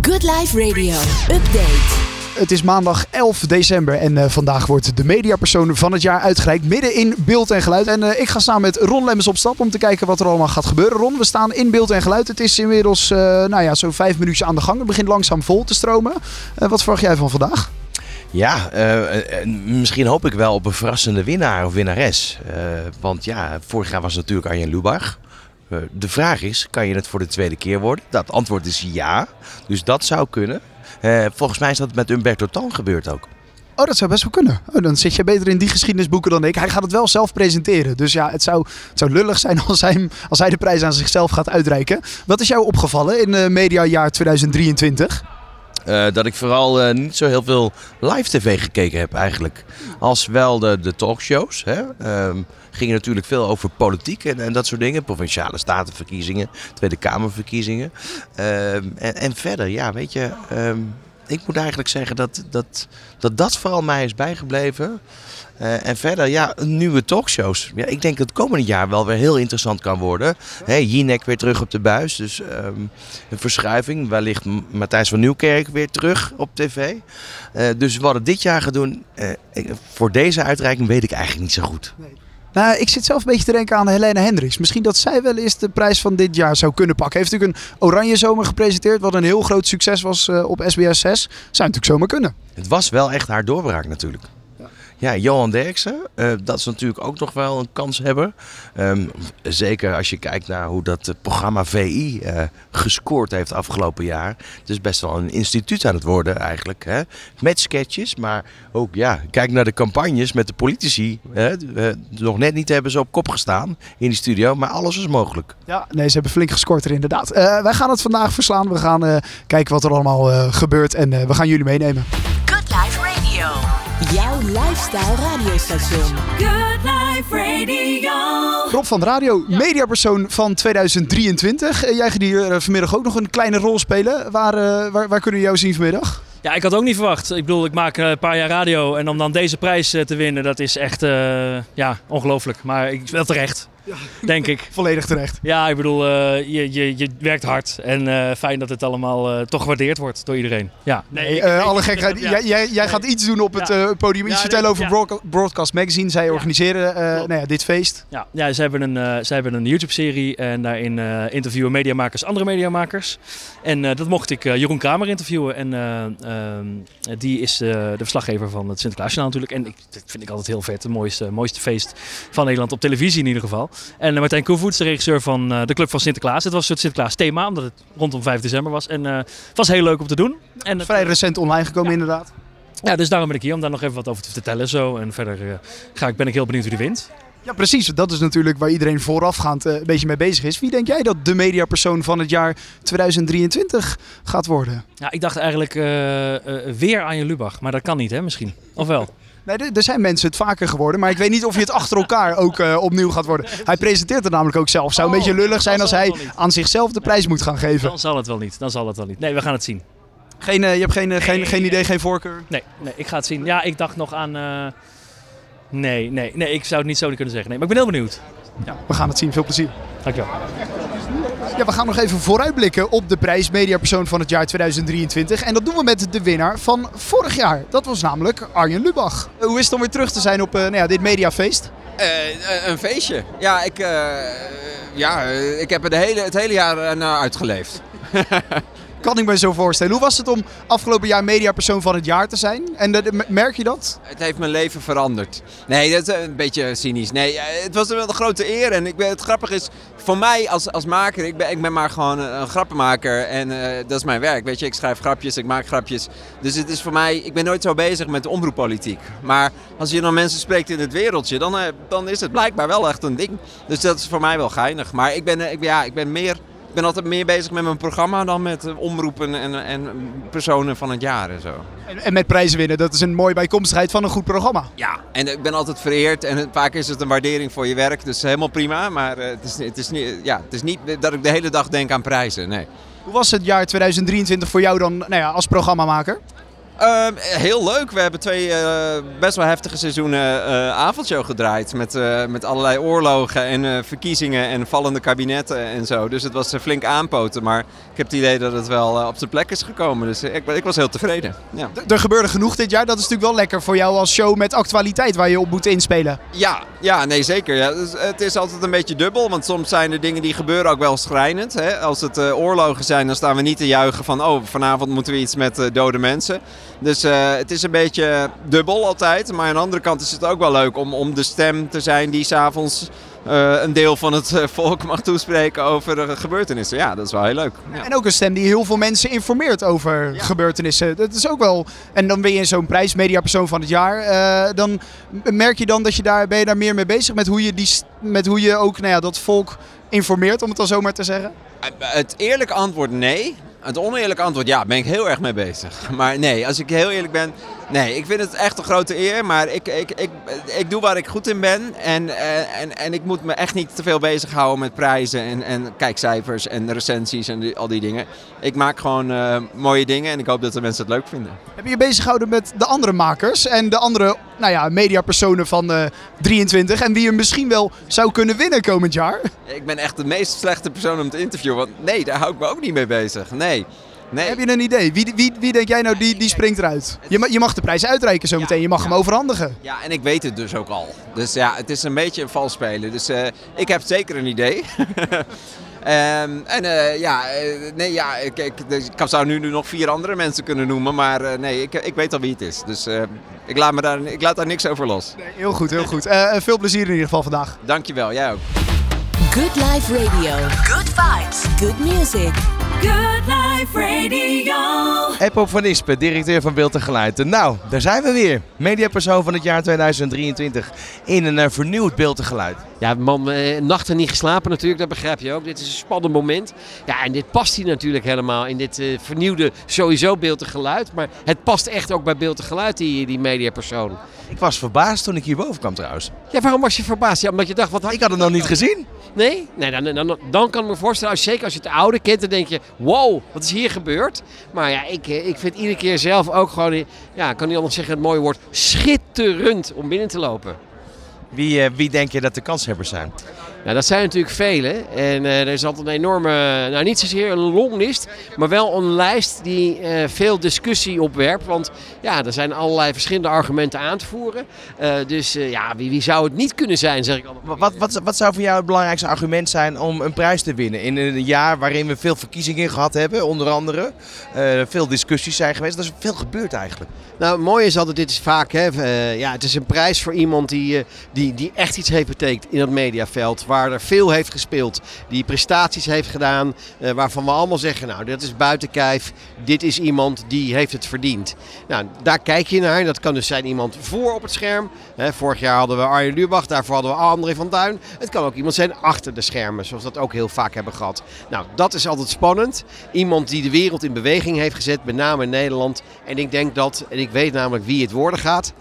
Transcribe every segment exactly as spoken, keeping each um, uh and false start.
GoodLIFE Radio Update. Het is maandag elf december en uh, vandaag wordt de Mediapersoon van het Jaar uitgereikt. Midden in beeld en geluid. En uh, ik ga samen met Ron Lemmens op stap om te kijken wat er allemaal gaat gebeuren. Ron, we staan in beeld en geluid. Het is inmiddels uh, nou ja, zo'n vijf minuutjes aan de gang. Het begint langzaam vol te stromen. Uh, wat verwacht jij van vandaag? Ja, uh, misschien hoop ik wel op een verrassende winnaar of winnares. Uh, want ja, vorig jaar was het natuurlijk Arjen Lubach. Uh, de vraag is, kan je het voor de tweede keer worden? Dat antwoord is ja. Dus dat zou kunnen. Uh, volgens mij is dat met Humberto Tan gebeurd ook. Oh, dat zou best wel kunnen. Oh, dan zit je beter in die geschiedenisboeken dan ik. Hij gaat het wel zelf presenteren. Dus ja, het zou, het zou lullig zijn als hij, als hij de prijs aan zichzelf gaat uitreiken. Wat is jou opgevallen in uh, mediajaar tweeduizend drieëntwintig? Uh, dat ik vooral uh, niet zo heel veel live tv gekeken heb eigenlijk. Als wel de, de talkshows. Hè? Uh, gingen natuurlijk veel over politiek en, en dat soort dingen. Provinciale statenverkiezingen, Tweede Kamerverkiezingen. Uh, en, en verder, ja, weet je... Um, ik moet eigenlijk zeggen dat dat, dat, dat vooral mij is bijgebleven. Uh, en verder, ja, nieuwe talkshows. Ja, ik denk dat het komende jaar wel weer heel interessant kan worden. Hey, Jinek weer terug op de buis. Dus um, een verschuiving. Wellicht Matthijs van Nieuwkerk weer terug op tv. Uh, dus wat het dit jaar gaat doen, uh, voor deze uitreiking weet ik eigenlijk niet zo goed. Nee. Nou, ik zit zelf een beetje te denken aan Helena Hendriks. Misschien dat zij wel eens de prijs van dit jaar zou kunnen pakken. Heeft natuurlijk een Oranje Zomer gepresenteerd, wat een heel groot succes was op S B S zes. Zou natuurlijk zomaar kunnen. Het was wel echt haar doorbraak natuurlijk. Ja, Johan Derksen, uh, dat is natuurlijk ook nog wel een kanshebber. Um, zeker als je kijkt naar hoe dat programma V I uh, gescoord heeft afgelopen jaar. Het is best wel een instituut aan het worden eigenlijk. Hè? Met sketches, maar ook ja, kijk naar de campagnes met de politici. Hè? Uh, nog net niet hebben ze op kop gestaan in die studio, maar alles is mogelijk. Ja, nee, ze hebben flink gescoord er inderdaad. Uh, wij gaan het vandaag verslaan. We gaan uh, kijken wat er allemaal uh, gebeurt en uh, we gaan jullie meenemen. GoodLIFE Radio. Jouw lifestyle radiostation. GoodLIFE Radio. Rob van de radio, mediapersoon van tweeduizend drieëntwintig. Jij gaat hier vanmiddag ook nog een kleine rol spelen. Waar, waar, waar kunnen we jou zien vanmiddag? Ja, ik had ook niet verwacht. Ik bedoel, ik maak een paar jaar radio en om dan deze prijs te winnen, dat is echt uh, ja, ongelooflijk. Maar ik wel terecht. Ja, denk ik. Volledig terecht. Ja, ik bedoel, uh, je, je, je werkt hard en uh, fijn dat het allemaal uh, toch gewaardeerd wordt door iedereen. Ja. Nee, uh, ik, alle gekheid. Ja. Jij, jij nee. gaat iets doen op ja. het uh, podium, iets ja, vertellen nee, over ja. Broadcast Magazine. Zij ja. organiseren uh, nou ja, dit feest. Ja, ja ze hebben een, uh, ze hebben een YouTube-serie en daarin uh, interviewen mediamakers andere mediamakers. En uh, dat mocht ik uh, Jeroen Kramer interviewen en uh, uh, die is uh, de verslaggever van het Sinterklaasjournaal natuurlijk. En ik, dat vind ik altijd heel vet, het mooiste, mooiste feest van Nederland op televisie in ieder geval. En Martijn Koevoets, de regisseur van de Club van Sinterklaas. Het was een soort Sinterklaas thema, omdat het rondom vijf december was. En uh, het was heel leuk om te doen. En het is vrij recent online gekomen ja. inderdaad. Ja, dus daarom ben ik hier om daar nog even wat over te vertellen. Zo. En verder uh, ga ik, ben ik heel benieuwd hoe die wint. Ja, precies. Dat is natuurlijk waar iedereen voorafgaand uh, een beetje mee bezig is. Wie denk jij dat de mediapersoon van het jaar tweeduizend drieëntwintig gaat worden? Ja, ik dacht eigenlijk uh, uh, weer Arjen Lubach. Maar dat kan niet, hè, misschien. Of wel? Nee, er zijn mensen het vaker geworden, maar ik weet niet of je het achter elkaar ook uh, opnieuw gaat worden. Hij presenteert het namelijk ook zelf. Zou een oh, beetje lullig zijn als hij aan zichzelf de prijs nee, moet gaan geven. Dan zal het wel niet. Dan zal het wel niet. Nee, we gaan het zien. Geen, uh, je hebt geen, uh, geen, nee, geen idee, nee. geen voorkeur? Nee, nee, ik ga het zien. Ja, ik dacht nog aan... Uh... Nee, nee, nee, ik zou het niet zo kunnen zeggen. Nee, maar ik ben heel benieuwd. Ja. We gaan het zien. Veel plezier. Dankjewel. Ja, we gaan nog even vooruitblikken op de prijs Mediapersoon van het jaar tweeduizend drieëntwintig. En dat doen we met de winnaar van vorig jaar. Dat was namelijk Arjen Lubach. Hoe is het om weer terug te zijn op uh, nou ja, dit mediafeest? Uh, een feestje. Ja, ik, uh, ja, ik heb er de hele, het hele jaar naar uitgeleefd. Kan ik me zo voorstellen. Hoe was het om afgelopen jaar mediapersoon van het jaar te zijn? En de, merk je dat? Het heeft mijn leven veranderd. Nee, dat is een beetje cynisch. Nee, het was wel een grote eer. En ik ben, het grappige is, voor mij als, als maker, ik ben, ik ben maar gewoon een grappenmaker. En uh, dat is mijn werk. Weet je, ik schrijf grapjes, ik maak grapjes. Dus het is voor mij, ik ben nooit zo bezig met de omroeppolitiek. Maar als je dan mensen spreekt in het wereldje, dan, uh, dan is het blijkbaar wel echt een ding. Dus dat is voor mij wel geinig. Maar ik ben, uh, ik, ja, ik ben meer... Ik ben altijd meer bezig met mijn programma dan met omroepen en, en personen van het jaar en zo. En, en met prijzen winnen, dat is een mooie bijkomstigheid van een goed programma. Ja, en ik ben altijd vereerd en vaak is het een waardering voor je werk, dus helemaal prima. Maar het is, het is, niet, ja, het is niet dat ik de hele dag denk aan prijzen, nee. Hoe was het jaar tweeduizend drieëntwintig voor jou dan nou ja, als programmamaker? Uh, heel leuk. We hebben twee uh, best wel heftige seizoenen uh, avondshow gedraaid. Met, uh, met allerlei oorlogen en uh, verkiezingen en vallende kabinetten en zo. Dus het was uh, flink aanpoten. Maar ik heb het idee dat het wel uh, op zijn plek is gekomen. Dus uh, ik, ik was heel tevreden. Ja. Er gebeurde genoeg dit jaar. Dat is natuurlijk wel lekker voor jou als show met actualiteit waar je op moet inspelen. Ja, ja nee zeker. Ja. Dus, het is altijd een beetje dubbel. Want soms zijn de dingen die gebeuren ook wel schrijnend. Hè? Als het uh, oorlogen zijn, dan staan we niet te juichen van... oh, vanavond moeten we iets met uh, dode mensen... Dus uh, het is een beetje dubbel altijd. Maar aan de andere kant is het ook wel leuk om, om de stem te zijn die 's avonds uh, een deel van het volk mag toespreken over gebeurtenissen. Ja, dat is wel heel leuk. Ja. En ook een stem die heel veel mensen informeert over ja. gebeurtenissen. Dat is ook wel... En dan ben je in zo'n prijs, Mediapersoon van het Jaar. Uh, dan merk je dan dat je daar, ben je daar meer mee bezig met hoe je, die, met hoe je ook nou ja, dat volk informeert, om het dan zomaar te zeggen? Het eerlijke antwoord nee. Het oneerlijke antwoord, ja, daar ben ik heel erg mee bezig. Maar nee, als ik heel eerlijk ben... Nee, ik vind het echt een grote eer. Maar ik, ik, ik, ik doe waar ik goed in ben. En, en, en ik moet me echt niet te veel bezighouden met prijzen en, en kijkcijfers en recensies en die, al die dingen. Ik maak gewoon uh, mooie dingen en ik hoop dat de mensen het leuk vinden. Heb je je bezig gehouden met de andere makers en de andere nou ja, mediapersonen van uh, drieëntwintig en wie er misschien wel zou kunnen winnen komend jaar? Ik ben echt de meest slechte persoon om te interviewen. Want nee, daar hou ik me ook niet mee bezig. Nee. Nee. Heb je een idee? Wie, wie, wie denk jij nou, die, die springt eruit? Je mag, je mag de prijs uitreiken zometeen, je mag hem overhandigen. Ja, en ik weet het dus ook al. Dus ja, het is een beetje een vals spelen. Dus uh, ik heb zeker een idee. um, en uh, ja, nee, ja ik, ik, ik zou nu, nu nog vier andere mensen kunnen noemen, maar uh, nee, ik, ik weet al wie het is. Dus uh, ik, laat me daar, ik laat daar niks over los. Nee, heel goed, heel goed. Uh, veel plezier in ieder geval vandaag. Dankjewel, jij ook. Good Life Radio. Good vibes. Good music. Good Life Radio. Eppo van Nispen, directeur van Beeld en Geluid. Nou, daar zijn we weer. Mediapersoon van het jaar tweeduizend drieëntwintig in een uh, vernieuwd Beeld en Geluid. Ja, man, uh, nachten niet geslapen natuurlijk, dat begrijp je ook. Dit is een spannend moment. Ja, en dit past hier natuurlijk helemaal in dit uh, vernieuwde sowieso Beeld en Geluid. Maar het past echt ook bij Beeld en Geluid, die, die Mediapersoon. Ik was verbaasd toen ik hierboven kwam trouwens. Ja, waarom was je verbaasd? Ja, omdat je dacht... wat had ik had het nog niet gezien. Nee? Nee, dan, dan, dan kan ik me voorstellen, zeker als je het oude kent, dan denk je... wow, wat is hier gebeurd? Maar ja, ik, ik vind iedere keer zelf ook gewoon... ja, ik kan niet anders zeggen het mooie woord... schitterend om binnen te lopen. Wie, wie denk je dat de kanshebbers zijn? Nou, dat zijn natuurlijk velen. En uh, er is altijd een enorme... nou, niet zozeer een longlist, maar wel een lijst die uh, veel discussie opwerpt. Want ja, er zijn allerlei verschillende argumenten aan te voeren. Uh, dus uh, ja, wie, wie zou het niet kunnen zijn, zeg ik altijd. Wat, wat, wat zou voor jou het belangrijkste argument zijn om een prijs te winnen? In een jaar waarin we veel verkiezingen gehad hebben, onder andere. Uh, veel discussies zijn geweest. Er is veel gebeurd eigenlijk. Nou, het mooie is altijd, dit is vaak... Hè, uh, ja, het is een prijs voor iemand die, uh, die, die echt iets heeft betekend in het mediaveld... waar er veel heeft gespeeld, die prestaties heeft gedaan, uh, waarvan we allemaal zeggen, nou, dat is buiten kijf, dit is iemand die heeft het verdiend. Nou, daar kijk je naar, en dat kan dus zijn iemand voor op het scherm. He, vorig jaar hadden we Arjen Lubach, daarvoor hadden we André van Duin. Het kan ook iemand zijn achter de schermen, zoals we dat ook heel vaak hebben gehad. Nou, dat is altijd spannend. Iemand die de wereld in beweging heeft gezet, met name in Nederland. En ik denk dat, en ik weet namelijk wie het worden gaat.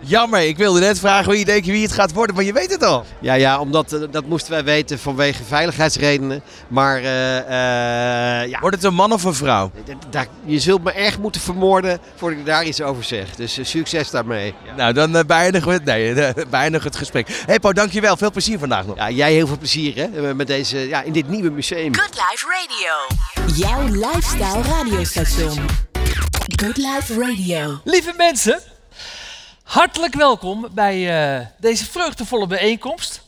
Jammer, ik wilde net vragen wie je denkt wie het gaat worden, maar je weet het al. Ja, ja, omdat Dat, dat moesten wij weten vanwege veiligheidsredenen. Maar uh, uh, ja. Wordt het een man of een vrouw? Je zult me echt moeten vermoorden voordat ik daar iets over zeg. Dus uh, succes daarmee. Ja. Nou, dan uh, beëindigen we het, nee, uh, beëindigen het gesprek. Eppo, dankjewel. Veel plezier vandaag nog. Ja, jij heel veel plezier hè, met deze, ja, in dit nieuwe museum. Good Life Radio. Jouw lifestyle radiostation. Good Life Radio. Lieve mensen, hartelijk welkom bij uh, deze vreugdevolle bijeenkomst.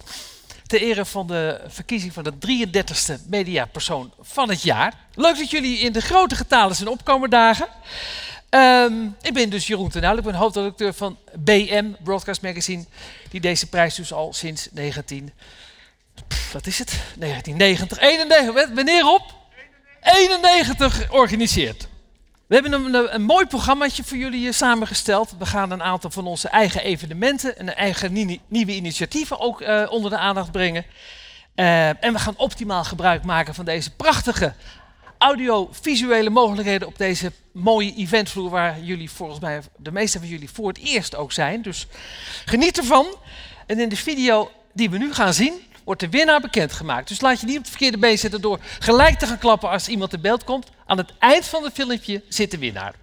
Ter ere van de verkiezing van de drieëndertigste mediapersoon van het jaar. Leuk dat jullie in de grote getalen zijn opkomen dagen. Um, ik ben dus Jeroen te Nuijl, ik ben hoofdredacteur van B M, Broadcast Magazine. Die deze prijs dus al sinds negentien... Pff, wat is het? negentien negentig. eenennegentig, wanneer op? eenennegentig organiseert. We hebben een, een mooi programmaatje voor jullie samengesteld. We gaan een aantal van onze eigen evenementen en eigen nie, nieuwe initiatieven ook uh, onder de aandacht brengen. Uh, en we gaan optimaal gebruik maken van deze prachtige audiovisuele mogelijkheden op deze mooie eventvloer waar jullie volgens mij, de meeste van jullie, voor het eerst ook zijn. Dus geniet ervan. En in de video die we nu gaan zien, wordt de winnaar bekendgemaakt. Dus laat je niet op de verkeerde been zetten door gelijk te gaan klappen als iemand in beeld komt. Aan het eind van het filmpje zit de winnaar.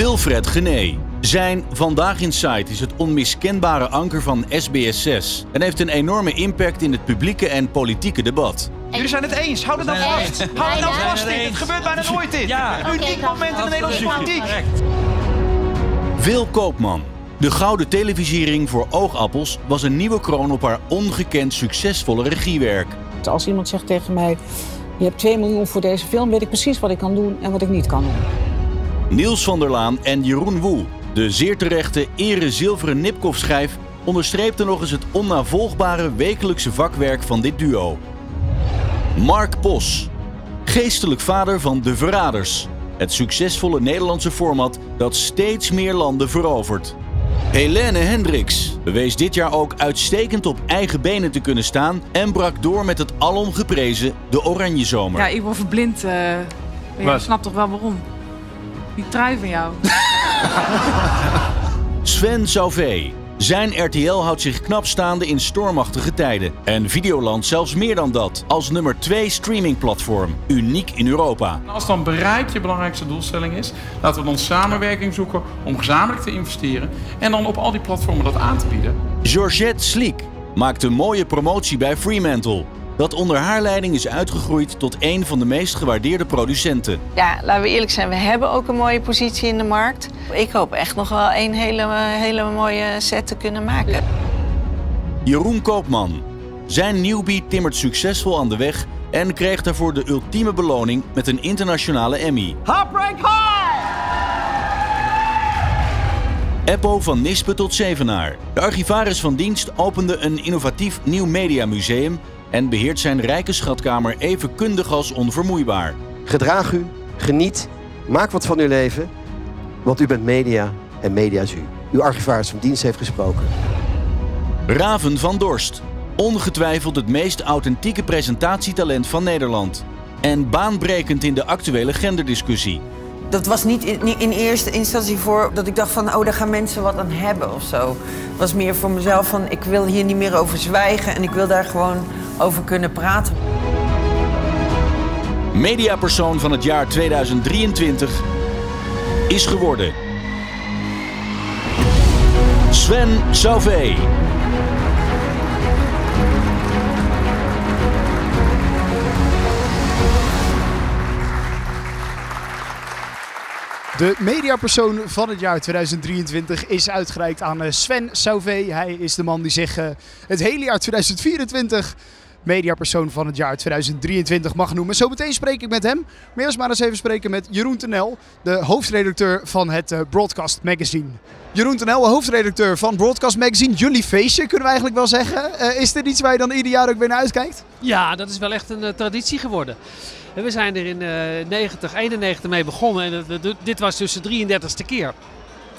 Wilfred Genee. Zijn Vandaag in Sight is het onmiskenbare anker van S B S zes en heeft een enorme impact in het publieke en politieke debat. Jullie zijn het eens, hou het dan vast. Hou het dan vast dit, het gebeurt bijna nooit dit. Een uniek moment in de Nederlandse politiek. Wil Koopman. De gouden televisiering voor Oogappels was een nieuwe kroon op haar ongekend succesvolle regiewerk. Als iemand zegt tegen mij, je hebt twee miljoen voor deze film, weet ik precies wat ik kan doen en wat ik niet kan doen. Niels van der Laan en Jeroen Woe. De zeer terechte ere zilveren Nipkoff-schijf onderstreepte nog eens het onnavolgbare wekelijkse vakwerk van dit duo. Mark Pos, geestelijk vader van De Verraders. Het succesvolle Nederlandse format dat steeds meer landen verovert. Helena Hendriks bewees dit jaar ook uitstekend op eigen benen te kunnen staan en brak door met het alom geprezen De Oranje Zomer. Ja, ik word verblind. Uh, ik snap toch wel waarom. Die trui van jou. Sven Sauvé. Zijn R T L houdt zich knap staande in stormachtige tijden. En Videoland zelfs meer dan dat. Als nummer twee streamingplatform. Uniek in Europa. Als dan bereik je belangrijkste doelstelling is, laten we dan samenwerking zoeken om gezamenlijk te investeren. En dan op al die platformen dat aan te bieden. Georgette Sleek maakt een mooie promotie bij Fremantle. Dat onder haar leiding is uitgegroeid tot een van de meest gewaardeerde producenten. Ja, laten we eerlijk zijn, we hebben ook een mooie positie in de markt. Ik hoop echt nog wel een hele, hele mooie set te kunnen maken. Jeroen Koopman. Zijn newbie timmert succesvol aan de weg en kreeg daarvoor de ultieme beloning met een internationale Emmy. Heartbreak High! Eppo van Nispen tot Sevenaer. De archivaris van dienst opende een innovatief nieuw mediamuseum en beheert zijn rijke schatkamer even kundig als onvermoeibaar. Gedraag u, geniet, maak wat van uw leven, want u bent media en media is u. Uw archivaris van dienst heeft gesproken. Raven van Dorst, ongetwijfeld het meest authentieke presentatietalent van Nederland. En baanbrekend in de actuele genderdiscussie. Dat was niet in, in eerste instantie voor dat ik dacht van, oh, daar gaan mensen wat aan hebben of zo. Het was meer voor mezelf van, ik wil hier niet meer over zwijgen en ik wil daar gewoon over kunnen praten. Mediapersoon van het jaar tweeduizend drieëntwintig is geworden Sven Sauvé. De mediapersoon van het jaar tweeduizend drieëntwintig is uitgereikt aan Sven Sauvé. Hij is de man die zich uh, het hele jaar tweeduizend vierentwintig mediapersoon van het jaar tweeduizend drieëntwintig mag noemen. Zometeen spreek ik met hem. Maar eerst maar eens even spreken met Jeroen te Nuijl, de hoofdredacteur van het uh, Broadcast Magazine. Jeroen te Nuijl, hoofdredacteur van Broadcast Magazine. Jullie feestje, kunnen we eigenlijk wel zeggen. Uh, is dit iets waar je dan ieder jaar ook weer naar uitkijkt? Ja, dat is wel echt een uh, traditie geworden. En we zijn er in negentien eenennegentig mee begonnen en dat, dat, dit was dus de drieëndertigste keer.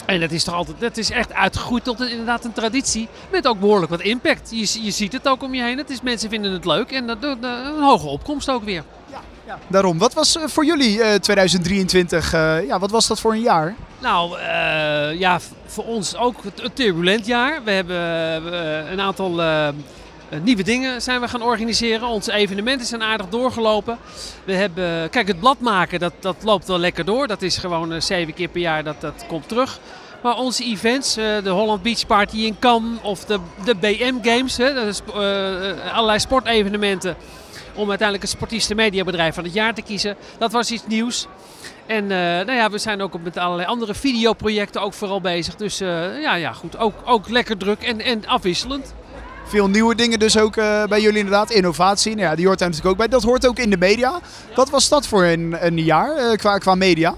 En dat is toch altijd, dat is echt uitgegroeid tot een, inderdaad een traditie met ook behoorlijk wat impact. Je, je ziet het ook om je heen, het is, mensen vinden het leuk en dat, dat, een hoge opkomst ook weer. Ja, ja. Daarom, wat was voor jullie uh, tweeduizend drieëntwintig, uh, ja, wat was dat voor een jaar? Nou, uh, ja, voor ons ook een turbulent jaar. We hebben uh, een aantal Uh, nieuwe dingen zijn we gaan organiseren. Onze evenementen zijn aardig doorgelopen. We hebben, kijk, het blad maken, dat, dat loopt wel lekker door. Dat is gewoon zeven keer per jaar, dat, dat komt terug. Maar onze events, de Holland Beach Party in Cannes of de, de B M Games, hè, dat is, uh, allerlei sportevenementen, om uiteindelijk het sportiefste mediabedrijf van het jaar te kiezen. Dat was iets nieuws. En uh, nou ja, we zijn ook met allerlei andere videoprojecten ook vooral bezig. Dus uh, ja, ja, goed, ook, ook lekker druk en, en afwisselend. Veel nieuwe dingen dus ook uh, bij jullie inderdaad. Innovatie, nou ja, die hoort daar natuurlijk ook bij. Dat hoort ook in de media. Wat was dat voor een, een jaar uh, qua, qua media?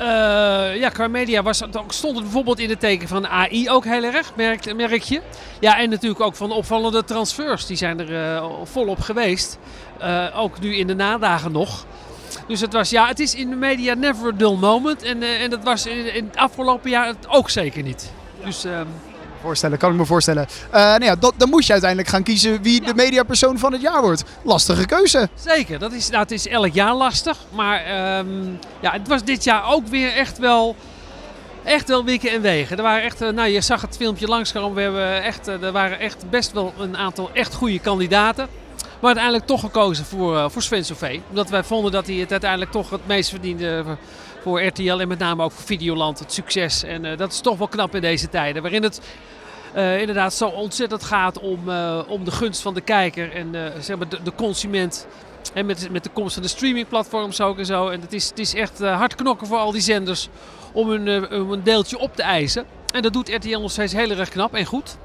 Uh, ja, qua media was, stond het bijvoorbeeld in het teken van A I ook heel erg, merk, merk je. Ja, en natuurlijk ook van de opvallende transfers. Die zijn er uh, volop geweest. Uh, ook nu in de nadagen nog. Dus het was, ja, het is in de media never a dull moment. En, uh, en dat was in, in het afgelopen jaar ook zeker niet. Dus Uh, voorstellen, kan ik me voorstellen. Uh, nou ja, dat, dan moet je uiteindelijk gaan kiezen wie ja. de mediapersoon van het jaar wordt. Lastige keuze. Zeker, dat is, nou, het is elk jaar lastig. Maar um, ja, het was dit jaar ook weer echt wel, echt wel wikken en wegen. Er waren echt, nou, je zag het filmpje langskomen. We hebben echt, er waren echt best wel een aantal echt goede kandidaten. Maar uiteindelijk toch gekozen voor, uh, voor Sven Sauvé. Omdat wij vonden dat hij het uiteindelijk toch het meest verdiende voor R T L. En met name ook voor Videoland, het succes. En uh, dat is toch wel knap in deze tijden. Waarin het uh, inderdaad zo ontzettend gaat om, uh, om de gunst van de kijker. En uh, zeg maar de, de consument. En met, met de komst van de streamingplatforms ook en zo. En het is, het is echt uh, hard knokken voor al die zenders om hun, uh, om een deeltje op te eisen. En dat doet R T L nog steeds heel erg knap en goed.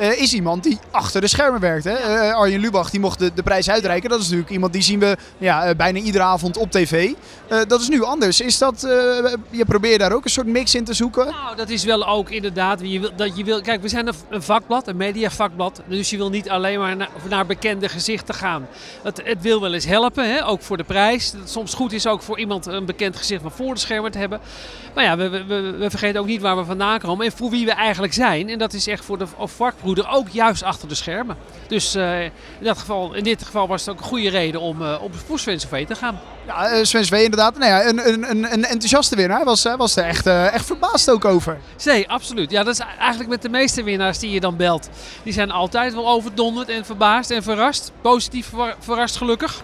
Uh, is iemand die achter de schermen werkt. Hè? Uh, Arjen Lubach die mocht de, de prijs uitreiken. Dat is natuurlijk iemand die zien we ja, uh, bijna iedere avond op tv. Uh, dat is nu anders. Is dat, uh, je probeert daar ook een soort mix in te zoeken? Nou, dat is wel ook inderdaad. Je wil, dat je wil, kijk, we zijn een vakblad, een mediavakblad. Dus je wil niet alleen maar naar, naar bekende gezichten gaan. Het, het wil wel eens helpen, hè? Ook voor de prijs. Dat het soms goed is ook voor iemand een bekend gezicht van voor de schermen te hebben. Maar ja, we, we, we vergeten ook niet waar we vandaan komen en voor wie we eigenlijk zijn. En dat is echt voor de vakbroeders. Ook juist achter de schermen. Dus uh, in, dat geval, in dit geval was het ook een goede reden om uh, op voor Sven Sauvé te gaan. Ja, uh, Sven Sauvé inderdaad. Nou ja, een, een, een, een enthousiaste winnaar. Hij was, was er echt, uh, echt verbaasd ook over. Nee, absoluut. Ja, dat is eigenlijk met de meeste winnaars die je dan belt. Die zijn altijd wel overdonderd en verbaasd en verrast. Positief ver, verrast gelukkig.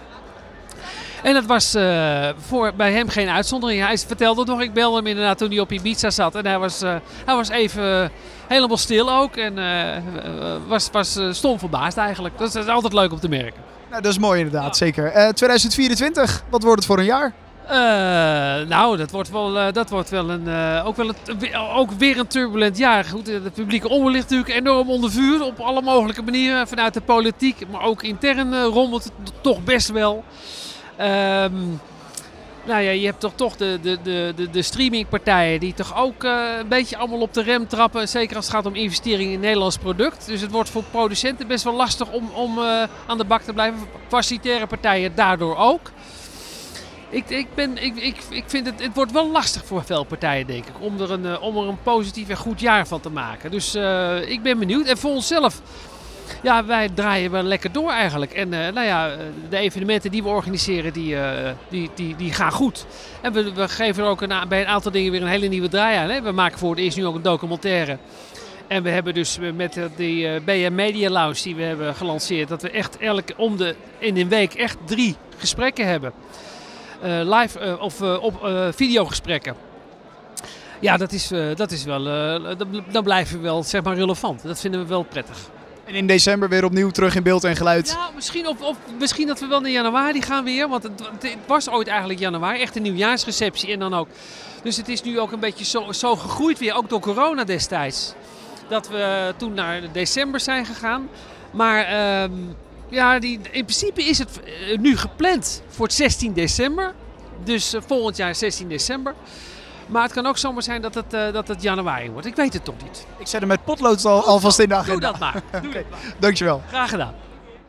En dat was uh, voor, bij hem geen uitzondering. Hij vertelde het nog. Ik belde hem inderdaad toen hij op Ibiza zat. En hij was, uh, hij was even... Uh, Helemaal stil ook en uh, was, was stom verbaasd eigenlijk. Dat is, dat is altijd leuk om te merken. Nou, dat is mooi inderdaad, ja. Zeker. Uh, tweeduizend vierentwintig, wat wordt het voor een jaar? Uh, nou, dat wordt, wel, uh, dat wordt wel een, uh, ook, wel een, ook weer een turbulent jaar. Goed, het publieke oor ligt natuurlijk enorm onder vuur op alle mogelijke manieren. Vanuit de politiek, maar ook intern uh, rommelt het toch best wel. Ehm... Um, Nou ja, je hebt toch, toch de, de, de, de streamingpartijen die toch ook uh, een beetje allemaal op de rem trappen. Zeker als het gaat om investeringen in Nederlands product. Dus het wordt voor producenten best wel lastig om, om uh, aan de bak te blijven. Facilitaire partijen daardoor ook. Ik, ik, ben, ik, ik, ik vind het, het wordt wel lastig voor veel partijen, denk ik. Om er een, om er een positief en goed jaar van te maken. Dus uh, ik ben benieuwd. En voor onszelf... Ja, wij draaien wel lekker door eigenlijk. En uh, nou ja, de evenementen die we organiseren, die, uh, die, die, die gaan goed. En we, we geven er ook een, bij een aantal dingen weer een hele nieuwe draai aan. Hè? We maken voor het eerst nu ook een documentaire. En we hebben dus met die uh, B M Media Lounge die we hebben gelanceerd... dat we echt elke om de in een week echt drie gesprekken hebben. Uh, live uh, of uh, op uh, videogesprekken. Ja, dat is, uh, dat is wel... Uh, dan blijven we wel, zeg maar, relevant. Dat vinden we wel prettig. En in december weer opnieuw terug in beeld en geluid. Ja, misschien, of, of, misschien dat we wel naar januari gaan weer. Want het, het was ooit eigenlijk januari. Echt een nieuwjaarsreceptie en dan ook. Dus het is nu ook een beetje zo, zo gegroeid weer. Ook door corona destijds. Dat we toen naar december zijn gegaan. Maar um, ja, die, in principe is het nu gepland voor het zestien december. Dus uh, volgend jaar zestien december. Maar het kan ook zomaar zijn dat het, uh, dat het januari wordt. Ik weet het toch niet. Ik zet hem met potlood al, oh, alvast in de agenda. Doe dat maar. Doe okay. maar. Dankjewel. Graag gedaan.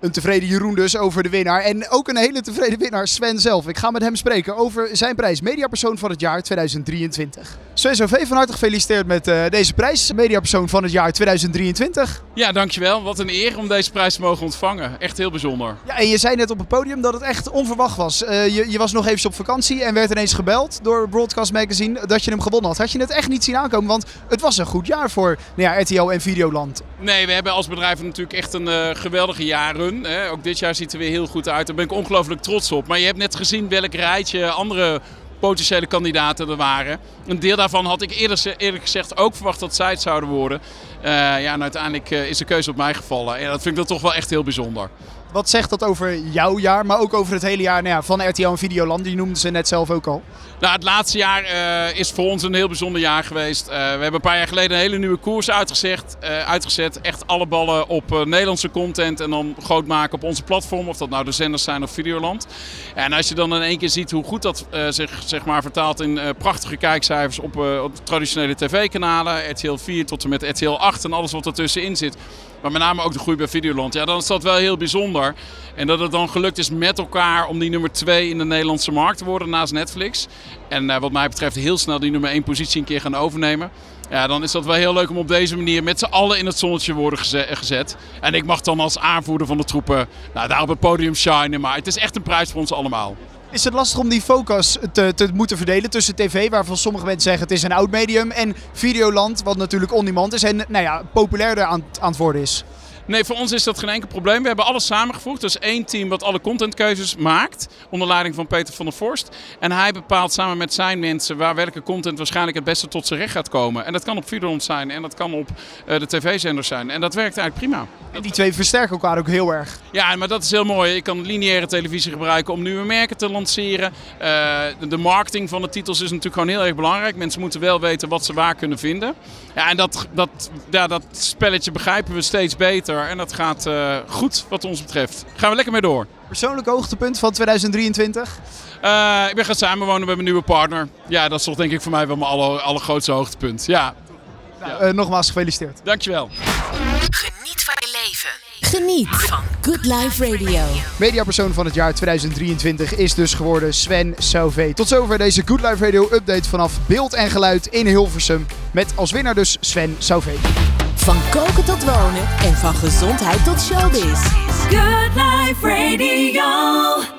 Een tevreden Jeroen dus over de winnaar. En ook een hele tevreden winnaar, Sven zelf. Ik ga met hem spreken over zijn prijs Mediapersoon van het jaar tweeduizend drieëntwintig. Sven Sauvé, van harte gefeliciteerd met uh, deze prijs. Mediapersoon van het jaar tweeduizend drieëntwintig. Ja, dankjewel. Wat een eer om deze prijs te mogen ontvangen. Echt heel bijzonder. Ja, en je zei net op het podium dat het echt onverwacht was. Uh, je, je was nog even op vakantie en werd ineens gebeld door Broadcast Magazine dat je hem gewonnen had. Had je het echt niet zien aankomen? Want het was een goed jaar voor nou ja, R T L en Videoland. Nee, we hebben als bedrijf natuurlijk echt een uh, geweldige jaren. Ook dit jaar ziet er weer heel goed uit. Daar ben ik ongelooflijk trots op. Maar je hebt net gezien welk rijtje andere potentiële kandidaten er waren. Een deel daarvan had ik eerder, eerlijk gezegd ook verwacht dat zij het zouden worden. Uh, ja, en uiteindelijk is de keuze op mij gevallen. En ja, dat vind ik dan toch wel echt heel bijzonder. Wat zegt dat over jouw jaar, maar ook over het hele jaar nou ja, van R T L en Videoland? Die noemden ze net zelf ook al. Nou, het laatste jaar uh, is voor ons een heel bijzonder jaar geweest. Uh, we hebben een paar jaar geleden een hele nieuwe koers uitgezet. Uh, uitgezet. Echt alle ballen op uh, Nederlandse content en dan groot maken op onze platform. Of dat nou de zenders zijn of Videoland. En als je dan in één keer ziet hoe goed dat uh, zich zeg maar, vertaalt in uh, prachtige kijkcijfers op, uh, op traditionele tv-kanalen. R T L vier tot en met R T L acht en alles wat ertussenin zit. Maar met name ook de groei bij Videoland. Ja, dan is dat wel heel bijzonder. En dat het dan gelukt is met elkaar om die nummer twee in de Nederlandse markt te worden naast Netflix. En uh, wat mij betreft heel snel die nummer één positie een keer gaan overnemen. Ja, dan is dat wel heel leuk om op deze manier met z'n allen in het zonnetje worden gezet. En ik mag dan als aanvoerder van de troepen nou, daar op het podium shinen. Maar het is echt een prijs voor ons allemaal. Is het lastig om die focus te, te moeten verdelen tussen tv, waarvan sommige mensen zeggen het is een oud medium, en Videoland, wat natuurlijk on-demand is en nou ja, populairder aan, aan het worden is? Nee, voor ons is dat geen enkel probleem. We hebben alles samengevoegd. Dus één team wat alle contentkeuzes maakt. Onder leiding van Peter van der Vorst. En hij bepaalt samen met zijn mensen waar welke content waarschijnlijk het beste tot zijn recht gaat komen. En dat kan op Videoland zijn en dat kan op uh, de tv-zenders zijn. En dat werkt eigenlijk prima. En die twee versterken elkaar ook heel erg. Ja, maar dat is heel mooi. Je kan lineaire televisie gebruiken om nieuwe merken te lanceren. Uh, de marketing van de titels is natuurlijk gewoon heel erg belangrijk. Mensen moeten wel weten wat ze waar kunnen vinden. Ja, en dat, dat, ja, dat spelletje begrijpen we steeds beter. En dat gaat uh, goed wat ons betreft. Gaan we lekker mee door. Persoonlijk hoogtepunt van tweeduizend drieëntwintig? Uh, ik ben gaan samenwonen met mijn nieuwe partner. Ja, dat is toch denk ik voor mij wel mijn aller, allergrootste hoogtepunt. Ja. Nou, ja. Uh, nogmaals gefeliciteerd. Dankjewel. Geniet van je leven. Geniet van GoodLIFE Radio. Mediapersoon van het jaar tweeduizend drieëntwintig is dus geworden Sven Sauvé. Tot zover deze GoodLIFE Radio update vanaf Beeld en Geluid in Hilversum. Met als winnaar dus Sven Sauvé. Van koken tot wonen en van gezondheid tot showbiz. GoodLIFE Radio.